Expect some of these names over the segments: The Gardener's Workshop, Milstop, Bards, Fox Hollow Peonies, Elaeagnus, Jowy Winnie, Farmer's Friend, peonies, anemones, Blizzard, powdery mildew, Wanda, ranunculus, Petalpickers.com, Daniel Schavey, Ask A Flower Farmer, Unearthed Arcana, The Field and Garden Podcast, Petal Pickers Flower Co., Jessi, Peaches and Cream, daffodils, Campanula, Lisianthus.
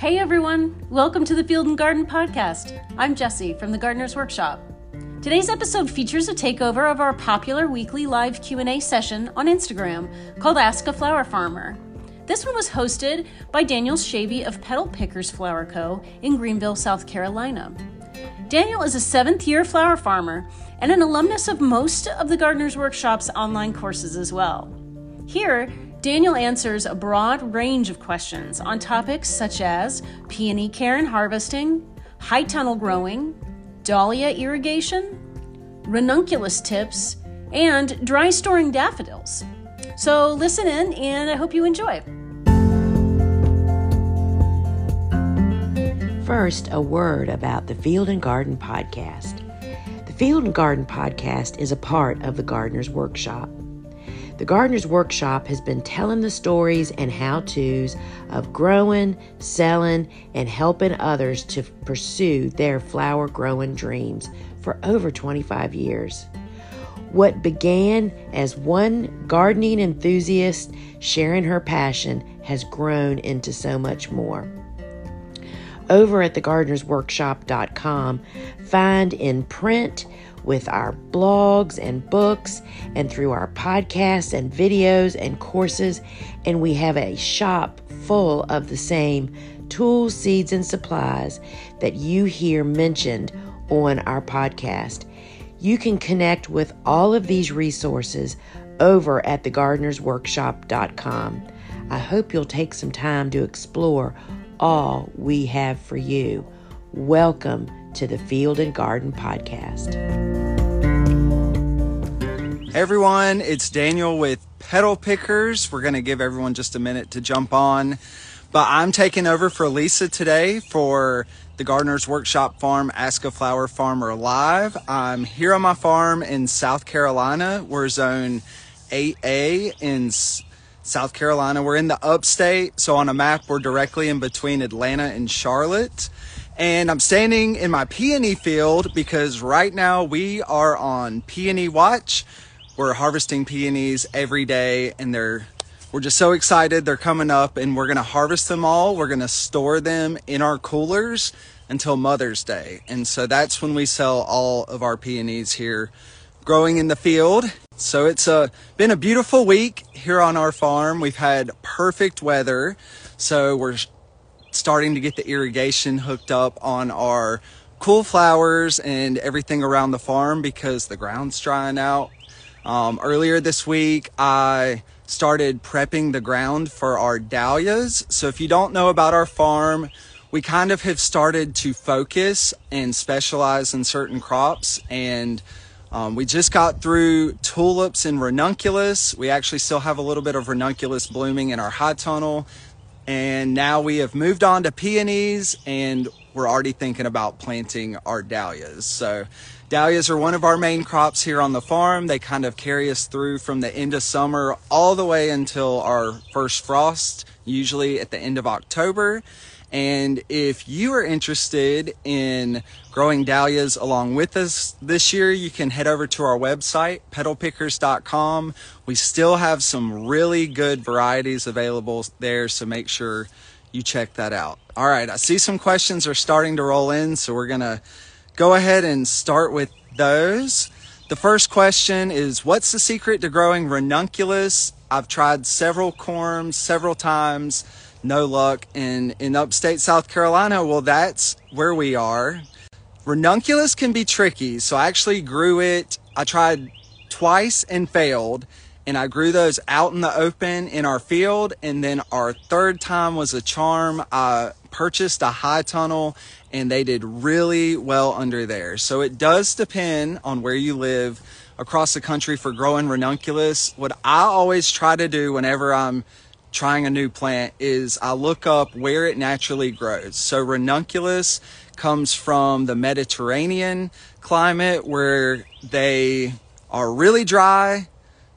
Hey everyone, welcome to the Field and Garden Podcast. I'm Jessi from The Gardener's Workshop. Today's episode features a takeover of our popular weekly live Q&A session on Instagram called Ask A Flower Farmer. This one was hosted by Daniel Schavey of Petal Pickers Flower Co. in Greenville, South Carolina. Daniel is a seventh-year flower farmer and an alumnus of most of The Gardener's Workshop's online courses as well. Here, Daniel answers a broad range of questions on topics such as peony care and harvesting, high tunnel growing, dahlia irrigation, ranunculus tips, and dry storing daffodils. So listen in and I hope you enjoy. First, a word about the Field and Garden Podcast. The Field and Garden Podcast is a part of the Gardener's Workshop. The Gardener's Workshop has been telling the stories and how-tos of growing, selling, and helping others to pursue their flower growing dreams for over 25 years. What began as one gardening enthusiast sharing her passion has grown into so much more. Over at thegardenersworkshop.com, find in print with our blogs and books and through our podcasts and videos and courses. And we have a shop full of the same tools, seeds, and supplies that you hear mentioned on our podcast. You can connect with all of these resources over at thegardenersworkshop.com. I hope you'll take some time to explore all we have for you. Welcome to the Field and Garden Podcast. Everyone, it's Daniel with Petal Pickers. We're going to give everyone just a minute to jump on, but I'm taking over for Lisa today for the Gardener's Workshop Farm Ask a Flower Farmer Live. I'm here on my farm in South Carolina. We're zone 8A in South Carolina. We're in the upstate, so on a map we're directly in between Atlanta and Charlotte. And I'm standing in my peony field because right now we are on peony watch. We're harvesting peonies every day and we're just so excited. They're coming up and we're going to harvest them all. We're going to store them in our coolers until Mother's Day. And so that's when we sell all of our peonies here growing in the field. So it's been a beautiful week here on our farm. We've had perfect weather. So we're starting to get the irrigation hooked up on our cool flowers and everything around the farm because the ground's drying out. Earlier this week, I started prepping the ground for our dahlias. So if you don't know about our farm, we kind of have started to focus and specialize in certain crops. And we just got through tulips and ranunculus. We actually still have a little bit of ranunculus blooming in our high tunnel. And now we have moved on to peonies and we're already thinking about planting our dahlias. So dahlias are one of our main crops here on the farm. They kind of carry us through from the end of summer all the way until our first frost, usually at the end of October. And if you are interested in growing dahlias along with us this year, you can head over to our website, petalpickers.com. We still have some really good varieties available there, so make sure you check that out. All right, I see some questions are starting to roll in, so we're going to go ahead and start with those. The first question is, what's the secret to growing ranunculus? I've tried several corms several times. No luck in upstate South Carolina. Well, that's where we are. Ranunculus can be tricky. So I actually grew it. I tried twice and failed. And I grew those out in the open in our field. And then our third time was a charm. I purchased a high tunnel and they did really well under there. So it does depend on where you live across the country for growing ranunculus. What I always try to do whenever I'm trying a new plant is I look up where it naturally grows. So ranunculus comes from the Mediterranean climate where they are really dry.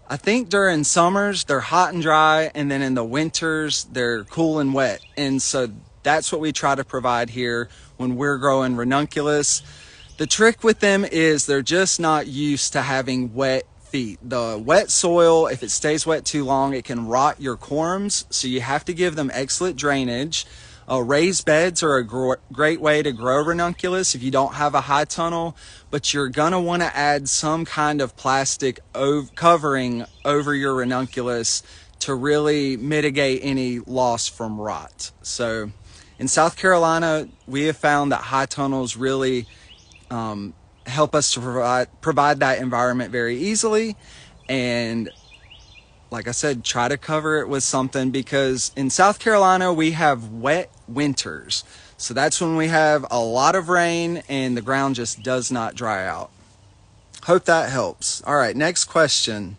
I think during summers they're hot and dry, and then in the winters they're cool and wet. And so that's what we try to provide here when we're growing ranunculus. The trick with them is they're just not used to having wet feet. The wet soil, if it stays wet too long, it can rot your corms, so you have to give them excellent drainage. Raised beds are a great way to grow ranunculus if you don't have a high tunnel, but you're gonna wanna add some kind of plastic covering over your ranunculus to really mitigate any loss from rot. So in South Carolina, we have found that high tunnels really help us to provide that environment very easily. And like I said, try to cover it with something, because in South Carolina, we have wet winters. So that's when we have a lot of rain and the ground just does not dry out. Hope that helps. All right, next question.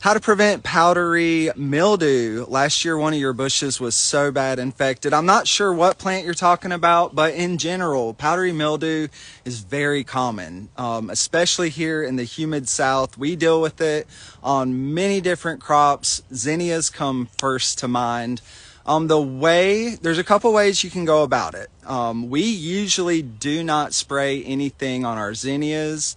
How to prevent powdery mildew. Last year, one of your bushes was so bad infected. I'm not sure what plant you're talking about, but in general, powdery mildew is very common, especially here in the humid South. We deal with it on many different crops. Zinnias come first to mind. There's a couple ways you can go about it. We usually do not spray anything on our zinnias,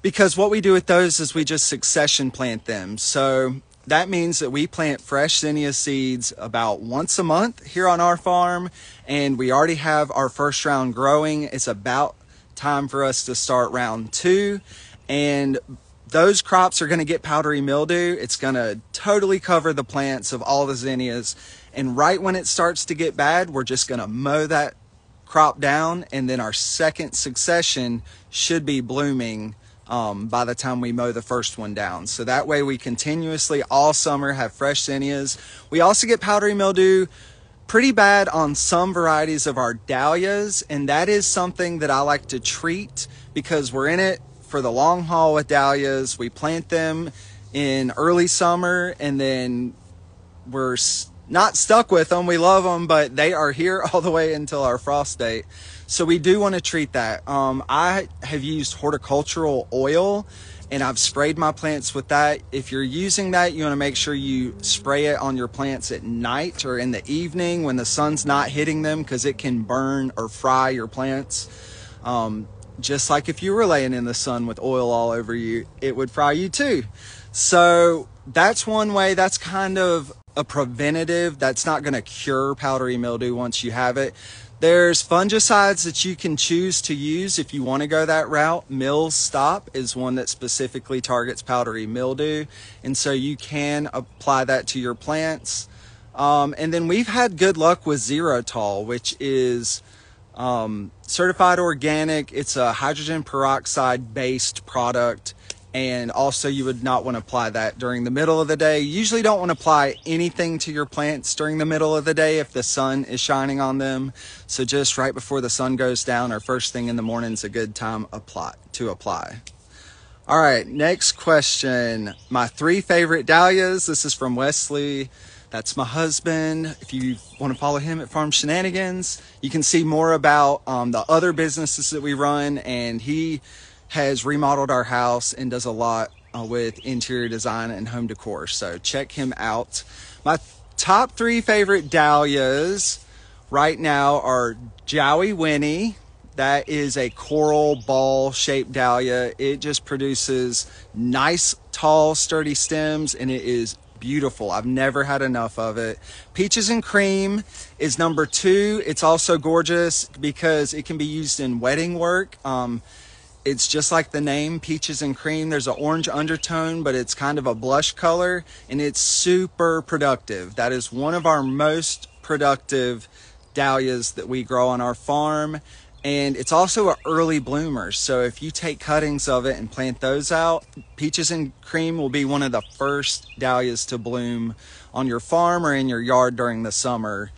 because what we do with those is we just succession plant them. So that means that we plant fresh zinnia seeds about once a month here on our farm, and we already have our first round growing. It's about time for us to start round two, and those crops are going to get powdery mildew. It's going to totally cover the plants of all the zinnias, and right when it starts to get bad, we're just going to mow that crop down, and then our second succession should be blooming by the time we mow the first one down. So that way we continuously all summer have fresh zinnias. We also get powdery mildew pretty bad on some varieties of our dahlias, and that is something that I like to treat, because we're in it for the long haul with dahlias. We plant them in early summer and then we're not stuck with them. We love them, but they are here all the way until our frost date. So we do want to treat that. I have used horticultural oil and I've sprayed my plants with that. If you're using that, you want to make sure you spray it on your plants at night or in the evening when the sun's not hitting them, because it can burn or fry your plants. Just like if you were laying in the sun with oil all over you, it would fry you too. So that's one way. That's kind of a preventative. That's not going to cure powdery mildew once you have it. There's fungicides that you can choose to use if you want to go that route. Milstop is one that specifically targets powdery mildew, and so you can apply that to your plants. And then we've had good luck with Zerotol, which is certified organic. It's a hydrogen peroxide based product, and also you would not want to apply that during the middle of the day. You usually don't want to apply anything to your plants during the middle of the day if the sun is shining on them. So just right before the sun goes down or first thing in the morning is a good time to apply. All right, next question. My 3 favorite dahlias. This is from Wesley. That's my husband. If you want to follow him at Farm Shenanigans, you can see more about the other businesses that we run, and he has remodeled our house and does a lot with interior design and home decor. So check him out. My top 3 favorite dahlias right now are Jowy Winnie. That is a coral ball shaped dahlia. It just produces nice, tall, sturdy stems, and it is beautiful. I've never had enough of it. Peaches and Cream is number 2. It's also gorgeous because it can be used in wedding work. It's just like the name, Peaches and Cream. There's an orange undertone, but it's kind of a blush color, and it's super productive. That is one of our most productive dahlias that we grow on our farm, and it's also an early bloomer. So if you take cuttings of it and plant those out, Peaches and Cream will be one of the first dahlias to bloom on your farm or in your yard during the summer.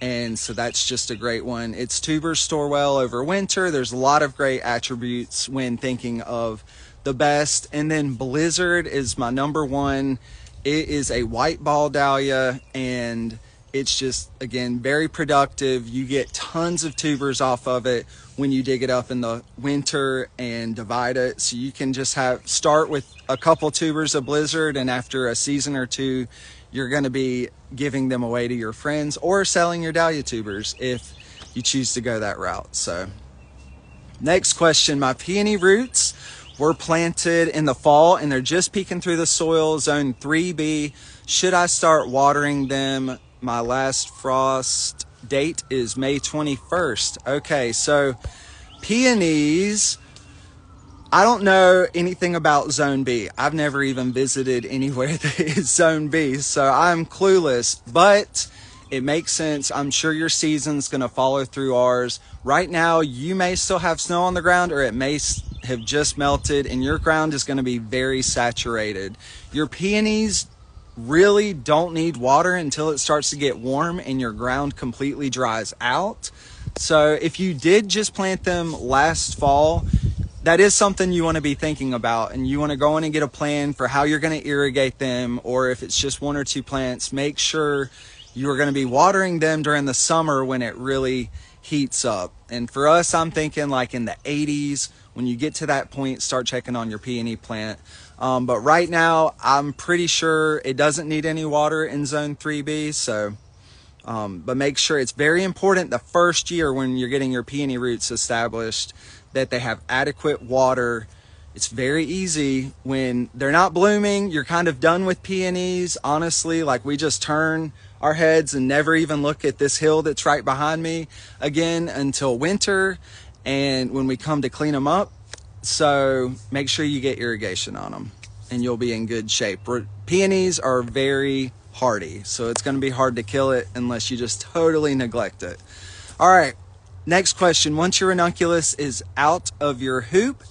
And so that's just a great one. Its tubers store well over winter. There's a lot of great attributes when thinking of the best. And then Blizzard is my number 1. It is a white ball dahlia, and it's just, again, very productive. You get tons of tubers off of it when you dig it up in the winter and divide it. So you can just start with a couple tubers of Blizzard, and after a season or two, you're going to be giving them away to your friends or selling your dahlia tubers if you choose to go that route. So next question, my peony roots were planted in the fall and they're just peeking through the soil, zone 3B. Should I start watering them? My last frost date is May 21st. Okay, so peonies, I don't know anything about Zone B. I've never even visited anywhere that is Zone B, so I'm clueless, but it makes sense. I'm sure your season's going to follow through ours. Right now, you may still have snow on the ground, or it may have just melted, and your ground is going to be very saturated. Your peonies really don't need water until it starts to get warm and your ground completely dries out. So if you did just plant them last fall, that is something you want to be thinking about, and you want to go in and get a plan for how you're going to irrigate them, or if it's just one or two plants, make sure you're going to be watering them during the summer when it really heats up. And for us, I'm thinking like in the 80s. When you get to that point, start checking on your peony plant. But right now, I'm pretty sure it doesn't need any water in Zone 3B. So, but make sure it's very important the first year when you're getting your peony roots established that they have adequate water. It's very easy when they're not blooming. You're kind of done with peonies, honestly. Like, we just turn our heads and never even look at this hill that's right behind me again until winter, and when we come to clean them up. So make sure you get irrigation on them and you'll be in good shape. Peonies are very hardy, so it's going to be hard to kill it unless you just totally neglect it. All right, next question. Once your ranunculus is out of your hoop,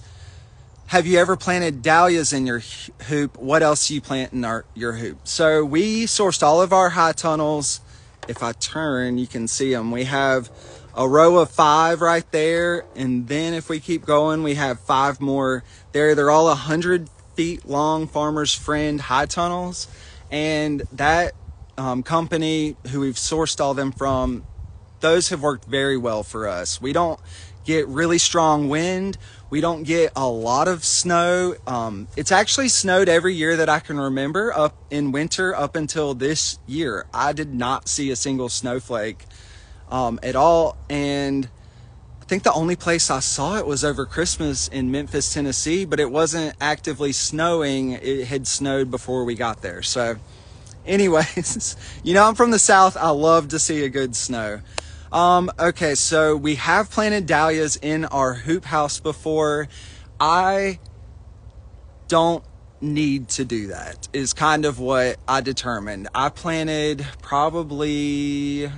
have you ever planted dahlias in your hoop? What else do you plant in your hoop? So we sourced all of our high tunnels. If I turn, you can see them. We have a row of 5 right there, and then if we keep going, we have 5 more there. They're all 100 feet long Farmer's Friend high tunnels, and that company who we've sourced all them from, those have worked very well for us. We don't get really strong wind, we don't get a lot of snow. It's actually snowed every year that I can remember up in winter up until this year. I did not see a single snowflake at all, and I think the only place I saw it was over Christmas in Memphis, Tennessee, but it wasn't actively snowing. It had snowed before we got there. So anyways, you know, I'm from the South. I love to see a good snow. Okay, so we have planted dahlias in our hoop house before. I don't need to do that is kind of what I determined. I planted probably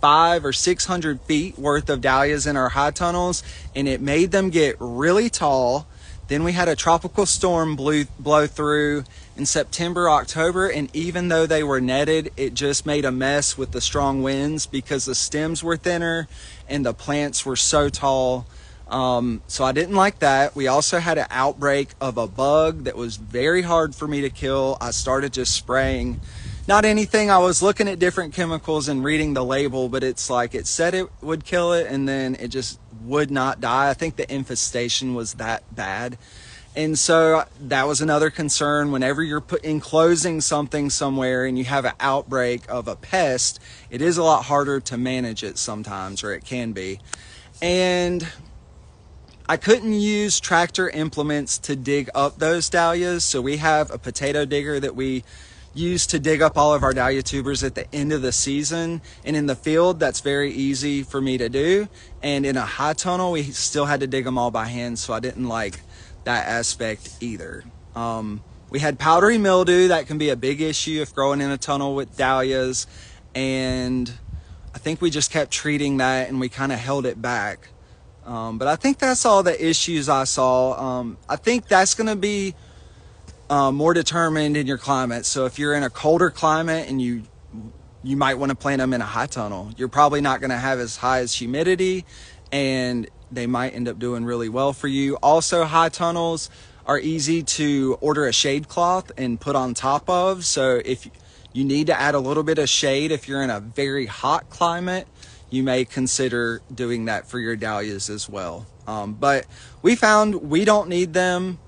500 or 600 feet worth of dahlias in our high tunnels, and it made them get really tall. Then we had a tropical storm blow through in September, October, and even though they were netted, it just made a mess with the strong winds because the stems were thinner and the plants were so tall. So I didn't like that. We also had an outbreak of a bug that was very hard for me to kill. I started just spraying. Not anything. I was looking at different chemicals and reading the label, but it's like it said it would kill it, and then it just would not die. I think the infestation was that bad. And so that was another concern. Whenever you're enclosing something somewhere and you have an outbreak of a pest, it is a lot harder to manage it sometimes, or it can be. And I couldn't use tractor implements to dig up those dahlias, so we have a potato digger that we used to dig up all of our dahlia tubers at the end of the season, and in the field that's very easy for me to do, and in a high tunnel we still had to dig them all by hand, so I didn't like that aspect either. We had powdery mildew. That can be a big issue if growing in a tunnel with dahlias, and I think we just kept treating that and we kind of held it back. But I think that's all the issues I saw. I think that's going to be more determined in your climate. So if you're in a colder climate, and you might want to plant them in a high tunnel. You're probably not going to have as high as humidity, and they might end up doing really well for you. Also, high tunnels are easy to order a shade cloth and put on top of. So if you need to add a little bit of shade, if you're in a very hot climate, you may consider doing that for your dahlias as well. But we found we don't need them.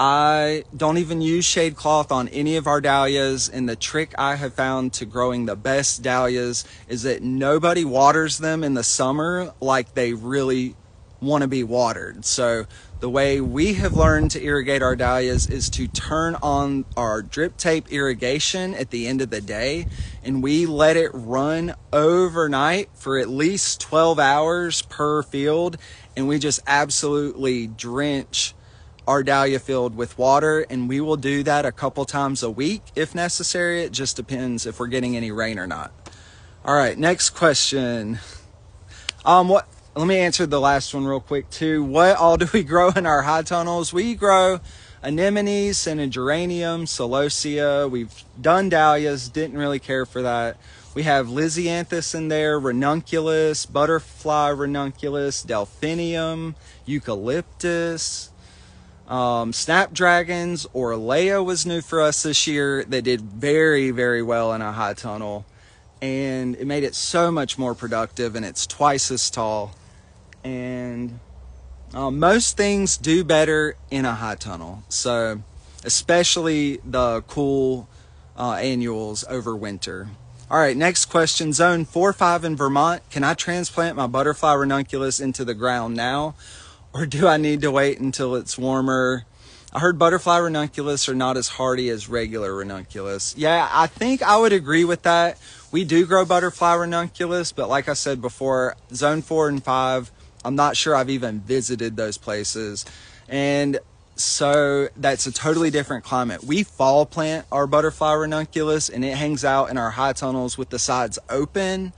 I don't even use shade cloth on any of our dahlias, and the trick I have found to growing the best dahlias is that nobody waters them in the summer like they really want to be watered. So the way we have learned to irrigate our dahlias is to turn on our drip tape irrigation at the end of the day, and we let it run overnight for at least 12 hours per field, and we just absolutely drench our dahlia field with water, and we will do that a couple times a week if necessary. It just depends if we're getting any rain or not. All right, next question. Let me answer the last one real quick too. What all do we grow in our high tunnels? We grow anemones and a geranium, celosia. We've done dahlias, didn't really care for that. We have lisianthus in there, ranunculus, butterfly ranunculus, delphinium, eucalyptus, snapdragons. Orlea was new for us this year. They did very, very well in a high tunnel, and it made it so much more productive, and it's twice as tall. And most things do better in a high tunnel, so especially the cool annuals over winter. All right, next question. Zone 4-5 in Vermont. Can I transplant my butterfly ranunculus into the ground now, or do I need to wait until it's warmer? I heard butterfly ranunculus are not as hardy as regular ranunculus. Yeah, I think I would agree with that. We do grow butterfly ranunculus, but like I said before, zone 4 and 5, I'm not sure I've even visited those places. And so that's a totally different climate. We fall plant our butterfly ranunculus, and it hangs out in our high tunnels with the sides open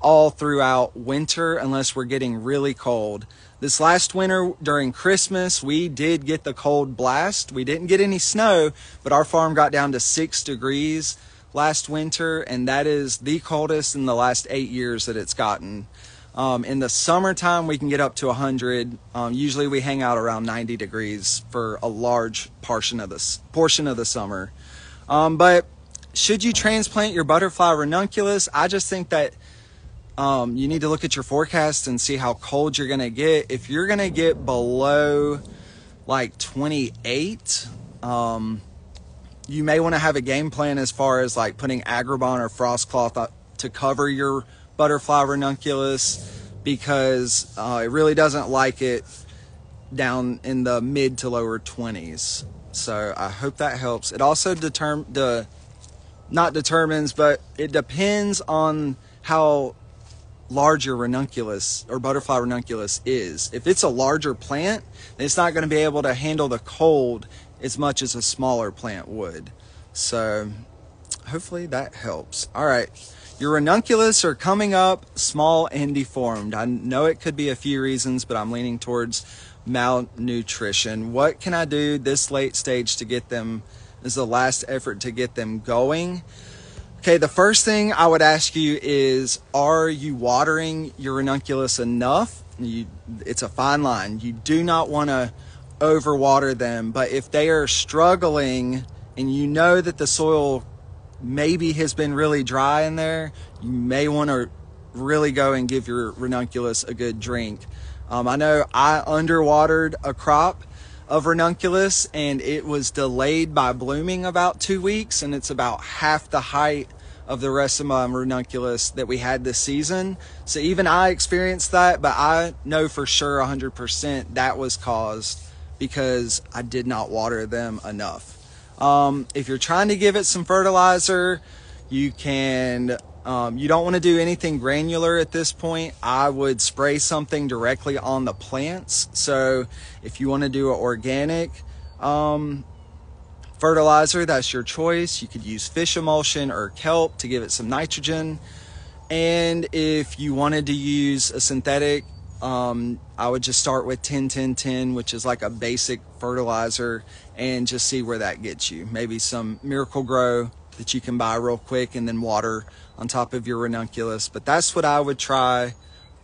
all throughout winter unless we're getting really cold. This last winter during Christmas, we did get the cold blast. We didn't get any snow, but our farm got down to 6 degrees last winter, and that is the coldest in the last 8 years that it's gotten. In the summertime, we can get up to 100. Usually we hang out around 90 degrees for a large portion of the summer. But should you transplant your butterfly ranunculus? I just think that you need to look at your forecast and see how cold you're going to get. If you're going to get below like 28, you may want to have a game plan as far as like putting agribon or frost cloth up to cover your butterfly ranunculus, because it really doesn't like it down in the mid to lower 20s. So I hope that helps. It also it depends on how large your ranunculus or butterfly ranunculus is. If it's a larger plant, then it's not going to be able to handle the cold as much as a smaller plant would. So hopefully that helps. All right, your ranunculus are coming up small and deformed. I know it could be a few reasons, but I'm leaning towards malnutrition. What can I do this late stage to get them as the last effort to get them going? Okay, the first thing I would ask you is, are you watering your ranunculus enough? It's a fine line. You do not want to overwater them, but if they are struggling and you know that the soil maybe has been really dry in there, you may want to really go and give your ranunculus a good drink. I know I underwatered a crop of ranunculus, and it was delayed by blooming about 2 weeks, and it's about half the height of the rest of my ranunculus that we had this season. So even I experienced that, but I know for sure 100% that was caused because I did not water them enough. If you're trying to give it some fertilizer, you can, you don't want to do anything granular at this point. I would spray something directly on the plants. So if you want to do an organic fertilizer, that's your choice. You could use fish emulsion or kelp to give it some nitrogen. And if you wanted to use a synthetic, I would just start with 10-10-10, which is like a basic fertilizer, and just see where that gets you. Maybe some Miracle-Gro that you can buy real quick, and then water on top of your ranunculus. But that's what I would try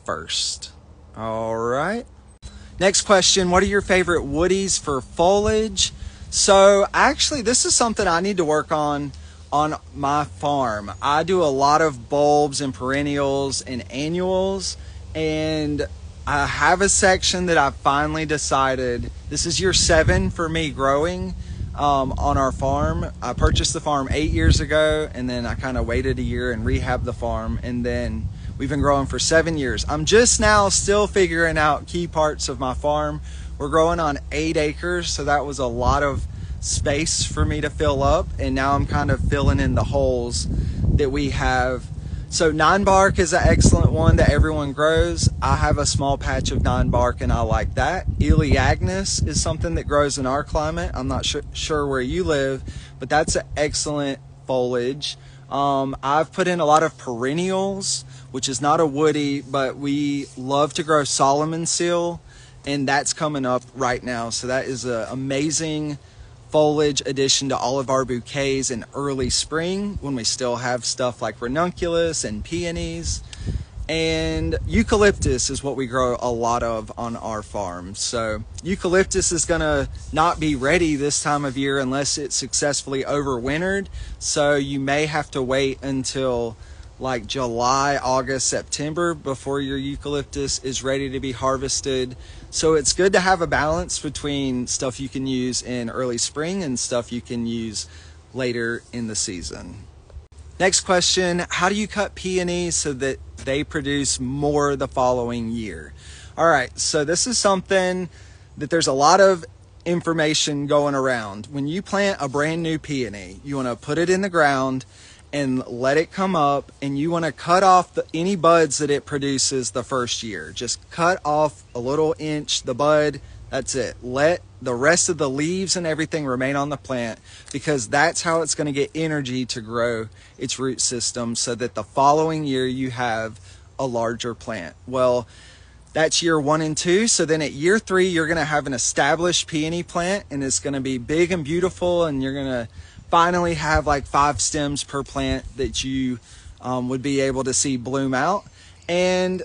first. All right. Next question. What are your favorite woodies for foliage? So actually, this is something I need to work on my farm. I do a lot of bulbs and perennials and annuals, and I have a section that I finally decided. This is year 7 for me growing on our farm. I purchased the farm 8 years ago, and then I kind of waited a year and rehabbed the farm, and then We've been growing for 7 years. I'm just now still figuring out key parts of my farm. We're growing on 8 acres, so that was a lot of space for me to fill up, and now I'm kind of filling in the holes that we have. So 9-bark is an excellent one that everyone grows. I have a small patch of 9-bark and I like that. Elaeagnus is something that grows in our climate. I'm not sure where you live, but that's an excellent foliage. I've put in a lot of perennials, which is not a woody, but we love to grow Solomon seal, and that's coming up right now. So that is an amazing foliage addition to all of our bouquets in early spring when we still have stuff like ranunculus and peonies. And eucalyptus is what we grow a lot of on our farm. So eucalyptus is gonna not be ready this time of year unless it's successfully overwintered, so you may have to wait until like July, August, September before your eucalyptus is ready to be harvested. So it's good to have a balance between stuff you can use in early spring and stuff you can use later in the season. Next question, how do you cut peonies so that they produce more the following year? All right, so this is something that there's a lot of information going around. When you plant a brand new peony, you wanna put it in the ground and let it come up, and you want to cut off any buds that it produces the first year. Just cut off a little inch the bud, that's it. Let the rest of the leaves and everything remain on the plant, because that's how it's going to get energy to grow its root system so that the following year you have a larger plant. Well, that's year 1 and 2. So then at year 3, you're going to have an established peony plant, and it's going to be big and beautiful, and you're going to finally have like 5 stems per plant that you would be able to see bloom out. And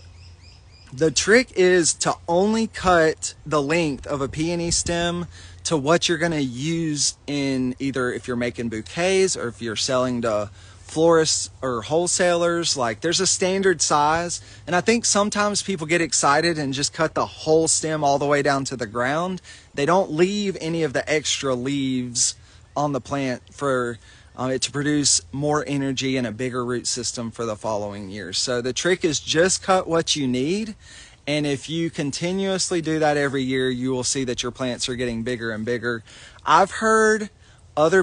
the trick is to only cut the length of a peony stem to what you're gonna use in either if you're making bouquets or if you're selling to florists or wholesalers. Like, there's a standard size, and I think sometimes people get excited and just cut the whole stem all the way down to the ground. They don't leave any of the extra leaves on the plant for it to produce more energy and a bigger root system for the following year. So the trick is just cut what you need, and if you continuously do that every year, you will see that your plants are getting bigger and bigger. I've heard other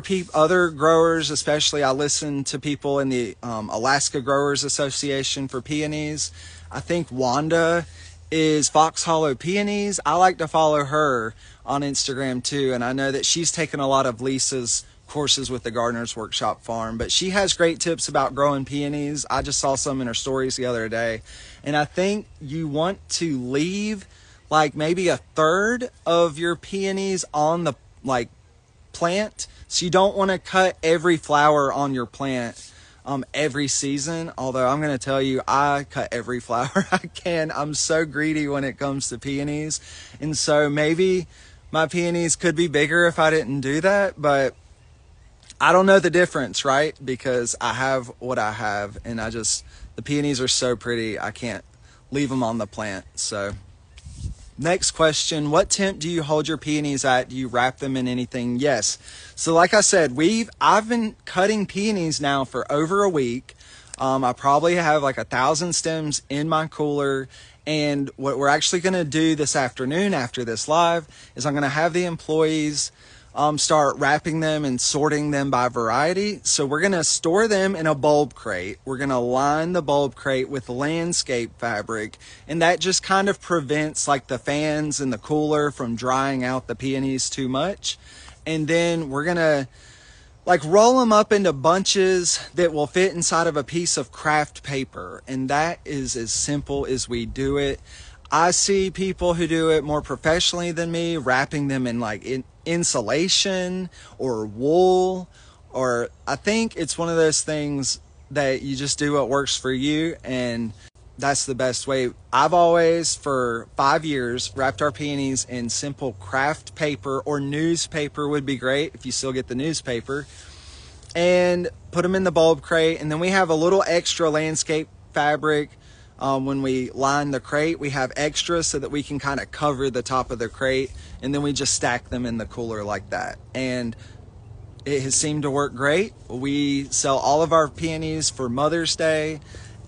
growers, especially I listen to people in the Alaska Growers Association for peonies. I think Wanda is Fox Hollow Peonies. I like to follow her on Instagram too, and I know that she's taken a lot of Lisa's courses with the Gardener's Workshop farm, but she has great tips about growing peonies. I just saw some in her stories the other day, and I think you want to leave like maybe 1/3 of your peonies on the like plant. So you don't want to cut every flower on your plant every season, although I'm going to tell you, I cut every flower I can. I'm so greedy when it comes to peonies, and so maybe my peonies could be bigger if I didn't do that, but I don't know the difference, right? Because I have what I have, and I just, the peonies are so pretty, I can't leave them on the plant. So next question, what temp do you hold your peonies at? Do you wrap them in anything? Yes. So like I said, I've been cutting peonies now for over a week. I probably have like 1,000 stems in my cooler. And what we're actually going to do this afternoon after this live is I'm going to have the employees start wrapping them and sorting them by variety. So we're going to store them in a bulb crate. We're going to line the bulb crate with landscape fabric, and that just kind of prevents like the fans and the cooler from drying out the peonies too much. And then we're going to like roll them up into bunches that will fit inside of a piece of craft paper, and that is as simple as we do it. I see people who do it more professionally than me, wrapping them in like insulation or wool, or I think it's one of those things that you just do what works for you, and that's the best way. I've always, for 5 years, wrapped our peonies in simple craft paper, or newspaper would be great if you still get the newspaper, and put them in the bulb crate. And then we have a little extra landscape fabric. When we line the crate, we have extra so that we can kind of cover the top of the crate, and then we just stack them in the cooler like that. And it has seemed to work great. We sell all of our peonies for Mother's Day,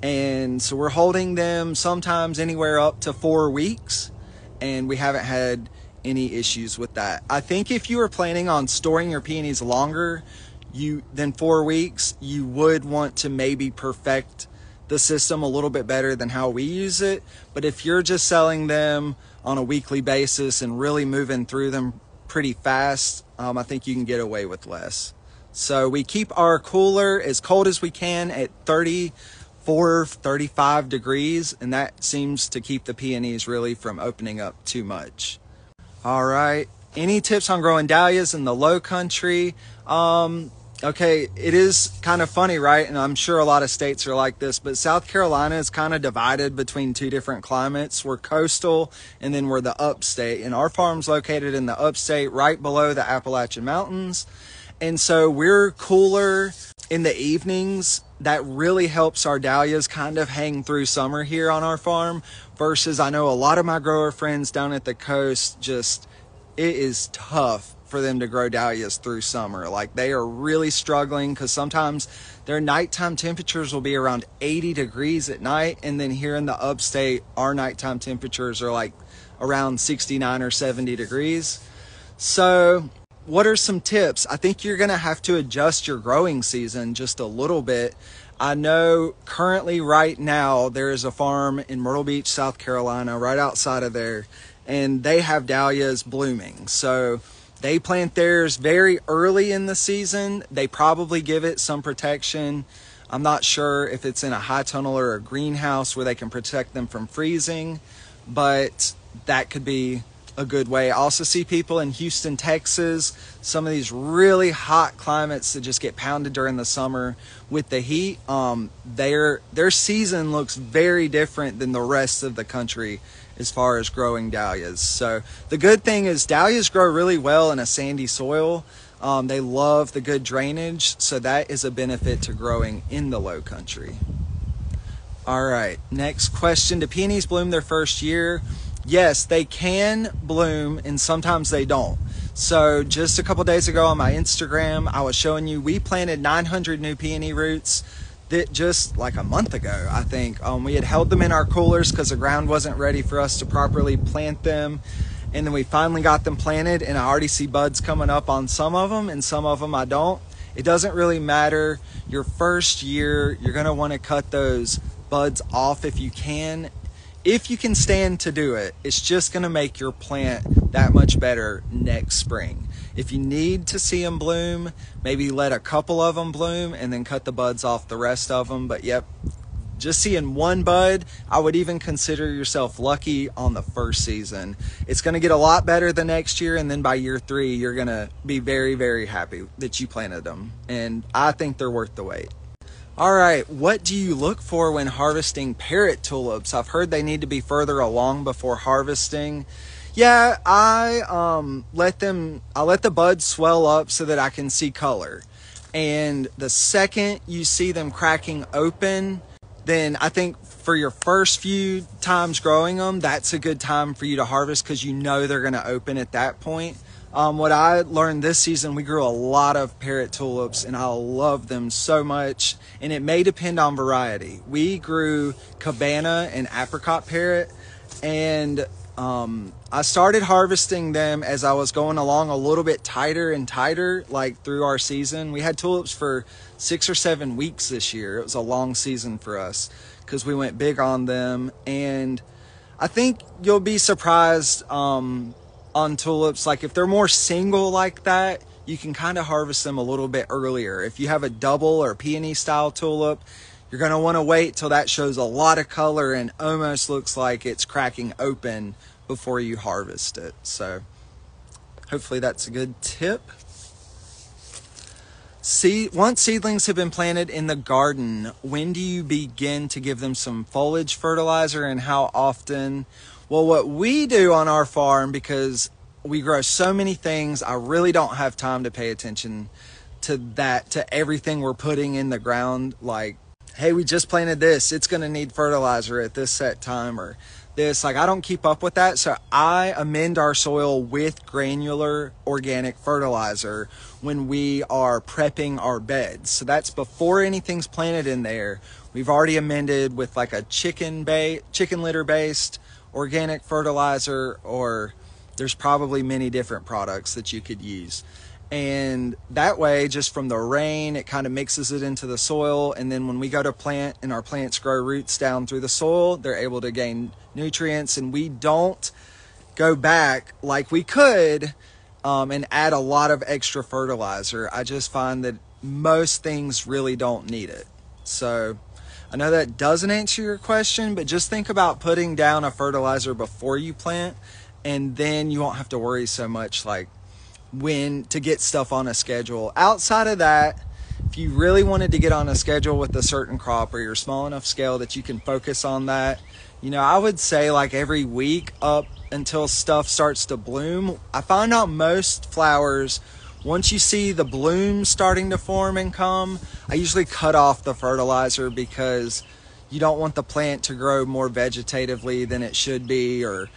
And so we're holding them sometimes anywhere up to 4 weeks, and we haven't had any issues with that. I think if you were planning on storing your peonies longer than 4 weeks, you would want to maybe perfect the system a little bit better than how we use it. But if you're just selling them on a weekly basis and really moving through them pretty fast, I think you can get away with less. So we keep our cooler as cold as we can at 34-35 degrees, and that seems to keep the peonies really from opening up too much. All right, any tips on growing dahlias in the low country? Okay, it is kind of funny, right? And I'm sure a lot of states are like this, but South Carolina is kind of divided between two different climates. We're coastal, and then we're the upstate, and our farm's located in the upstate right below the Appalachian Mountains. And so we're cooler in the evenings. That really helps our dahlias kind of hang through summer here on our farm, versus I know a lot of my grower friends down at the coast, just it is tough for them to grow dahlias through summer. Like, they are really struggling because sometimes their nighttime temperatures will be around 80 degrees at night, and then here in the upstate our nighttime temperatures are like around 69 or 70 degrees. So what are some tips? I think you're gonna have to adjust your growing season just a little bit. I know currently right now there is a farm in Myrtle Beach, South Carolina, right outside of there, and they have dahlias blooming. So they plant theirs very early in the season. They probably give it some protection. I'm not sure if it's in a high tunnel or a greenhouse where they can protect them from freezing, but that could be a good way. I also see people in Houston, Texas, some of these really hot climates that just get pounded during the summer with the heat. Their season looks very different than the rest of the country as far as growing dahlias. So the good thing is dahlias grow really well in a sandy soil. They love the good drainage, so that is a benefit to growing in the low country. All right, next question. Do peonies bloom their first year? Yes, they can bloom, and sometimes they don't. So just a couple days ago on my Instagram, I was showing you we planted 900 new peony roots that just like a month ago, I think. We had held them in our coolers because the ground wasn't ready for us to properly plant them. And then we finally got them planted, and I already see buds coming up on some of them, and some of them I don't. It doesn't really matter. Your first year, you're going to want to cut those buds off if you can. If you can stand to do it, it's just going to make your plant that much better next spring. If you need to see them bloom, maybe let a couple of them bloom and then cut the buds off the rest of them. But yep, just seeing one bud, I would even consider yourself lucky on the first season. It's going to get a lot better the next year, and then by year three, you're going to be very, very happy that you planted them. And I think they're worth the wait. All right, what do you look for when harvesting parrot tulips? I've heard they need to be further along before harvesting. Yeah, I let the buds swell up so that I can see color. And the second you see them cracking open, then I think for your first few times growing them, that's a good time for you to harvest because you know they're going to open at that point. What I learned this season, we grew a lot of parrot tulips, and I love them so much. And it may depend on variety. We grew cabana and apricot parrot, and I started harvesting them as I was going along a little bit tighter and tighter, like through our season. We had tulips for 6 or 7 weeks this year. It was a long season for us because we went big on them. And I think you'll be surprised on tulips, like if they're more single like that, you can kind of harvest them a little bit earlier. If you have a double or peony style tulip, you're going to want to wait till that shows a lot of color and almost looks like it's cracking open before you harvest it. So hopefully that's a good tip. See, once seedlings have been planted in the garden, when do you begin to give them some foliage fertilizer, and how often? Well, what we do on our farm, because we grow so many things, I really don't have time to pay attention to that, to everything we're putting in the ground. Like, hey, we just planted this, it's going to need fertilizer at this set time, or this, like I don't keep up with that. So I amend our soil with granular organic fertilizer when we are prepping our beds. So that's before anything's planted in there. We've already amended with like a chicken litter based organic fertilizer, or there's probably many different products that you could use. And that way, just from the rain, it kind of mixes it into the soil. And then when we go to plant and our plants grow roots down through the soil, they're able to gain nutrients. And we don't go back like we could and add a lot of extra fertilizer. I just find that most things really don't need it. So I know that doesn't answer your question, but just think about putting down a fertilizer before you plant. And then you won't have to worry so much like when to get stuff on a schedule. Outside of that, if you really wanted to get on a schedule with a certain crop, or you're small enough scale that you can focus on that, you know, I would say like every week up until stuff starts to bloom. I find out most flowers, once you see the bloom starting to form and come, I usually cut off the fertilizer because you don't want the plant to grow more vegetatively than it should be, or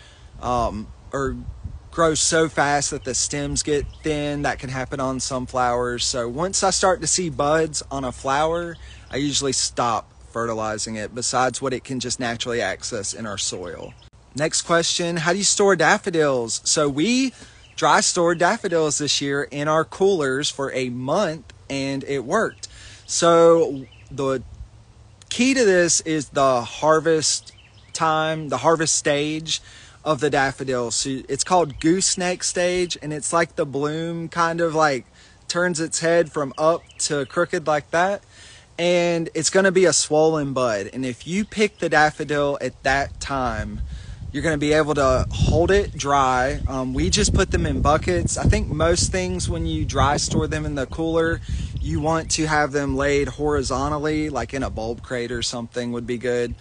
grow so fast that the stems get thin. That can happen on some flowers. So once I start to see buds on a flower, I usually stop fertilizing it, besides what it can just naturally access in our soil. Next question, how do you store daffodils? So we dry stored daffodils this year in our coolers for a month, and it worked. So the key to this is the harvest time, the harvest stage of the daffodil. So it's called gooseneck stage, and it's like the bloom kind of like turns its head from up to crooked like that, and it's going to be a swollen bud. And if you pick the daffodil at that time, you're going to be able to hold it dry. We just put them in buckets. I think most things, when you dry store them in the cooler, you want to have them laid horizontally, like in a bulb crate or something would be good.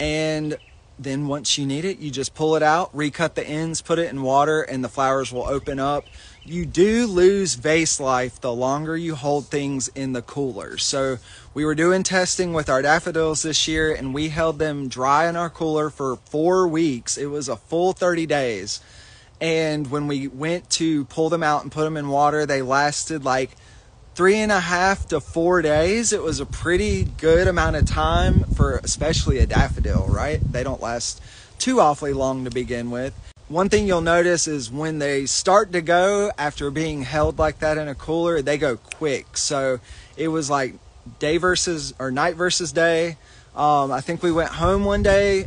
And then once you need it, you just pull it out, recut the ends, put it in water, and the flowers will open up. You do lose vase life the longer you hold things in the cooler. So we were doing testing with our daffodils this year, and we held them dry in our cooler for 4 weeks. It was a full 30 days. And when we went to pull them out and put them in water, they lasted like 3.5 to 4 days. It was a pretty good amount of time for especially a daffodil, right? They don't last too awfully long to begin with. One thing you'll notice is when they start to go after being held like that in a cooler, they go quick. So it was like day versus or night versus day. I think we went home one day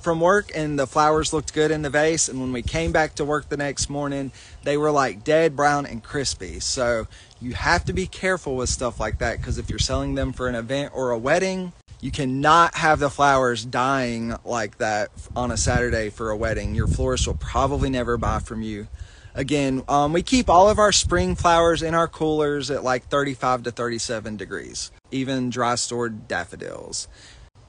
from work and the flowers looked good in the vase, and when we came back to work the next morning, they were like dead brown and crispy. So you have to be careful with stuff like that, because if you're selling them for an event or a wedding, you cannot have the flowers dying like that on a Saturday for a wedding. Your florist will probably never buy from you again. We keep all of our spring flowers in our coolers at like 35 to 37 degrees, even dry stored daffodils.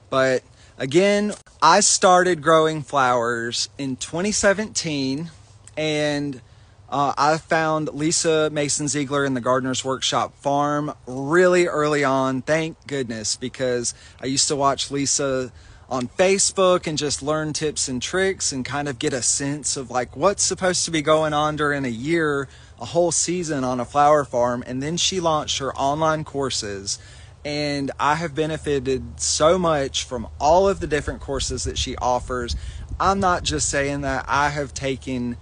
But again, I started growing flowers in 2017, and I found Lisa Mason Ziegler in the Gardener's Workshop farm really early on, thank goodness, because I used to watch Lisa on Facebook and just learn tips and tricks and kind of get a sense of like what's supposed to be going on during a year, a whole season on a flower farm. And then she launched her online courses, and I have benefited so much from all of the different courses that she offers. I'm not just saying that. I have taken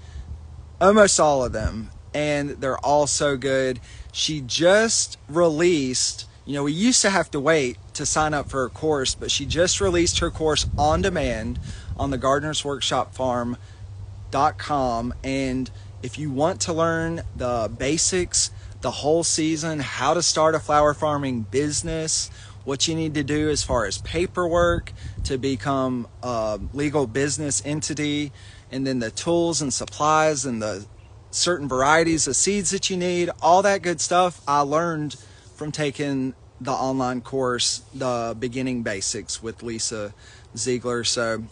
almost all of them, and they're all so good. She just released, you know, we used to have to wait to sign up for her course, but she just released her course on demand on the thegardenersworkshopfarm.com. And if you want to learn the basics, the whole season, how to start a flower farming business, what you need to do as far as paperwork to become a legal business entity, and then the tools and supplies and the certain varieties of seeds that you need, all that good stuff I learned from taking the online course, the beginning basics with Lisa Ziegler. So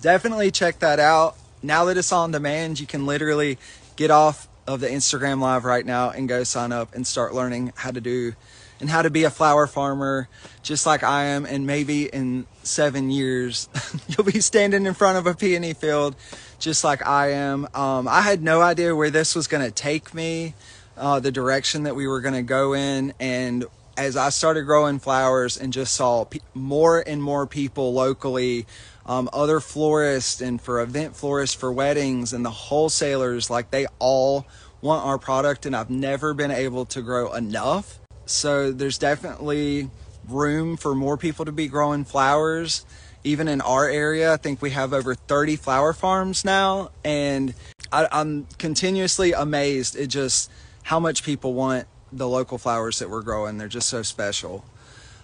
definitely check that out. Now that it's on demand, you can literally get off of the Instagram live right now and go sign up and start learning how to do and how to be a flower farmer just like I am. And maybe in 7 years, you'll be standing in front of a peony field just like I am. I had no idea where this was going to take me, the direction that we were going to go in. And as I started growing flowers and just saw more and more people locally, other florists and for event florists for weddings and the wholesalers, like they all want our product, and I've never been able to grow enough. So there's definitely room for more people to be growing flowers. Even in our area, I think we have over 30 flower farms now, and I'm continuously amazed at just how much people want the local flowers that we're growing. They're just so special.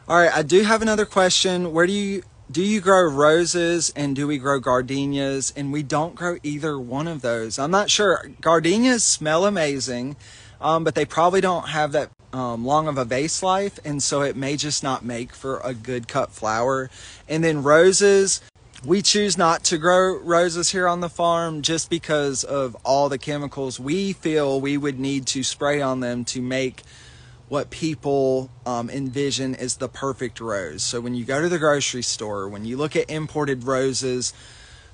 All right, I do have another question. Where do you grow roses, and do we grow gardenias? And we don't grow either one of those. I'm not sure. Gardenias smell amazing, but they probably don't have that long of a vase life, and so it may just not make for a good cut flower. And then roses, we choose not to grow roses here on the farm just because of all the chemicals we feel we would need to spray on them to make what people envision is the perfect rose. So when you go to the grocery store, when you look at imported roses,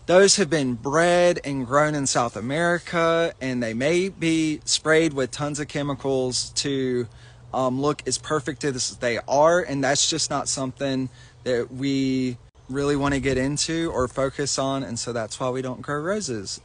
those have been bred and grown in South America, and they may be sprayed with tons of chemicals to look as perfect as they are, and that's just not something that we really want to get into or focus on, and so that's why we don't grow roses.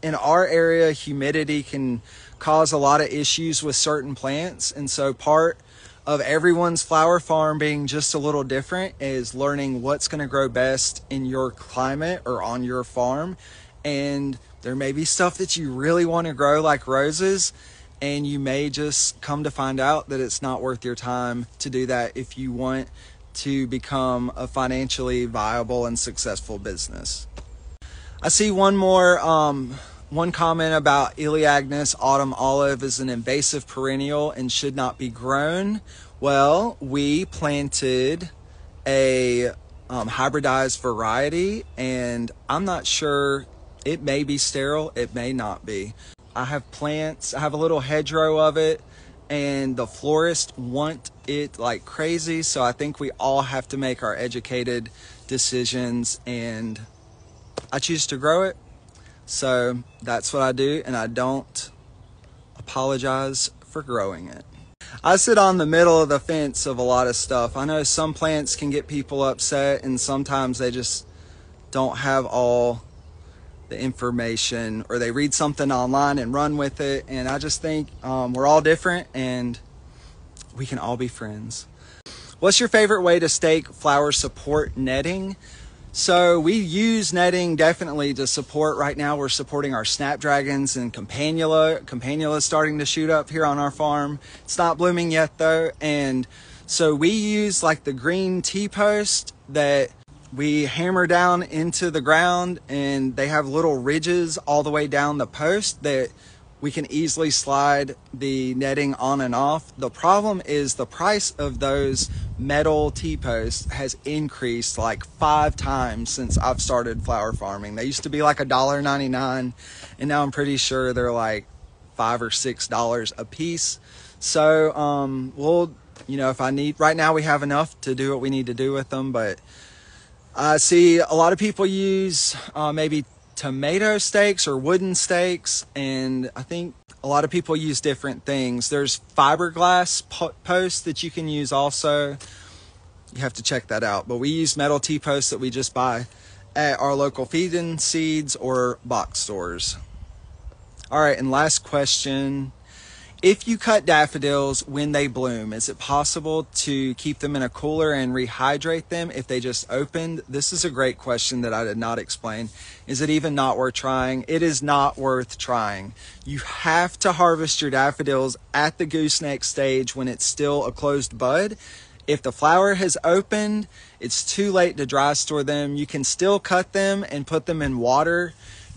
In our area, humidity can cause a lot of issues with certain plants, and so part of everyone's flower farm being just a little different is learning what's going to grow best in your climate or on your farm. And there may be stuff that you really want to grow like roses, and you may just come to find out that it's not worth your time to do that if you want to become a financially viable and successful business. I see one more one comment about Elaeagnus autumn olive is an invasive perennial and should not be grown. Well, we planted a hybridized variety, and I'm not sure, it may be sterile, it may not be. I have plants, I have a little hedgerow of it, and the florists want it like crazy, so I think we all have to make our educated decisions, and I choose to grow it, so that's what I do, and I don't apologize for growing it. I sit on the middle of the fence of a lot of stuff. I know some plants can get people upset, and sometimes they just don't have all the information, or they read something online and run with it, and I just think we're all different, and we can all be friends. What's your favorite way to stake flower support netting? So we use netting definitely to support. Right now we're supporting our snapdragons and campanula. Campanula is starting to shoot up here on our farm. It's not blooming yet though. And so we use like the green T-post that we hammer down into the ground, and they have little ridges all the way down the post that we can easily slide the netting on and off. The problem is the price of those metal T-posts has increased like 5 times since I've started flower farming. They used to be like $1.99, and now I'm pretty sure they're like $5 or $6 a piece. So we'll, you know, if I need, right now we have enough to do what we need to do with them, but I see a lot of people use maybe tomato stakes or wooden stakes, and I think a lot of people use different things. There's fiberglass posts that you can use also. You have to check that out, but we use metal T-posts that we just buy at our local feed and seeds or box stores. All right, and last question. If you cut daffodils when they bloom, is it possible to keep them in a cooler and rehydrate them if they just opened? This is a great question that I did not explain. Is it even not worth trying? It is not worth trying. You have to harvest your daffodils at the gooseneck stage when it's still a closed bud. If the flower has opened, it's too late to dry store them. You can still cut them and put them in water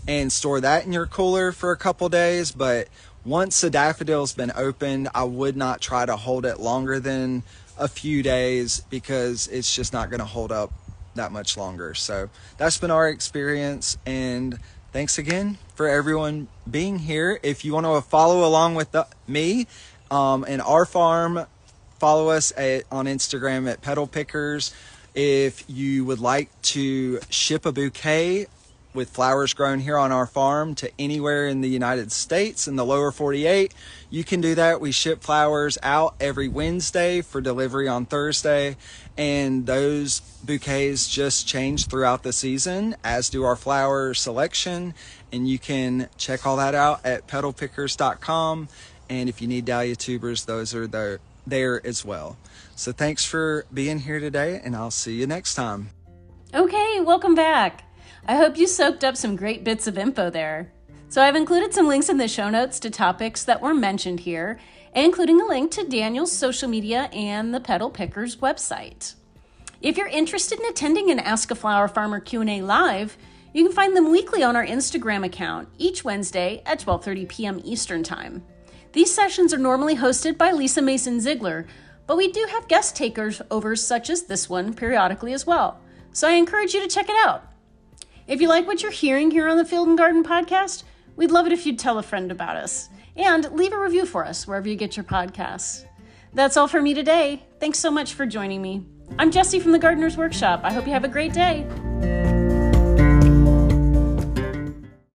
and store that in your cooler for a couple days, but once the daffodil's been opened, I would not try to hold it longer than a few days because it's just not going to hold up that much longer. So that's been our experience, and thanks again for everyone being here. If you want to follow along with me and our farm follow us on Instagram at Petal Pickers. If you would like to ship a bouquet with flowers grown here on our farm to anywhere in the United States in the lower 48, you can do that. We ship flowers out every Wednesday for delivery on Thursday, and those bouquets just change throughout the season, as do our flower selection, and you can check all that out at petalpickers.com. And if you need dahlia tubers, those are there as well. So thanks for being here today, and I'll see you next time. Okay, welcome back. I hope you soaked up some great bits of info there. So I've included some links in the show notes to topics that were mentioned here, including a link to Daniel's social media and the Petal Pickers website. If you're interested in attending an Ask a Flower Farmer Q&A Live, you can find them weekly on our Instagram account, each Wednesday at 12:30 p.m. Eastern Time. These sessions are normally hosted by Lisa Mason Ziegler, but we do have guest takeovers such as this one periodically as well. So I encourage you to check it out. If you like what you're hearing here on the Field and Garden Podcast, we'd love it if you'd tell a friend about us. And leave a review for us wherever you get your podcasts. That's all for me today. Thanks so much for joining me. I'm Jessi from The Gardener's Workshop. I hope you have a great day.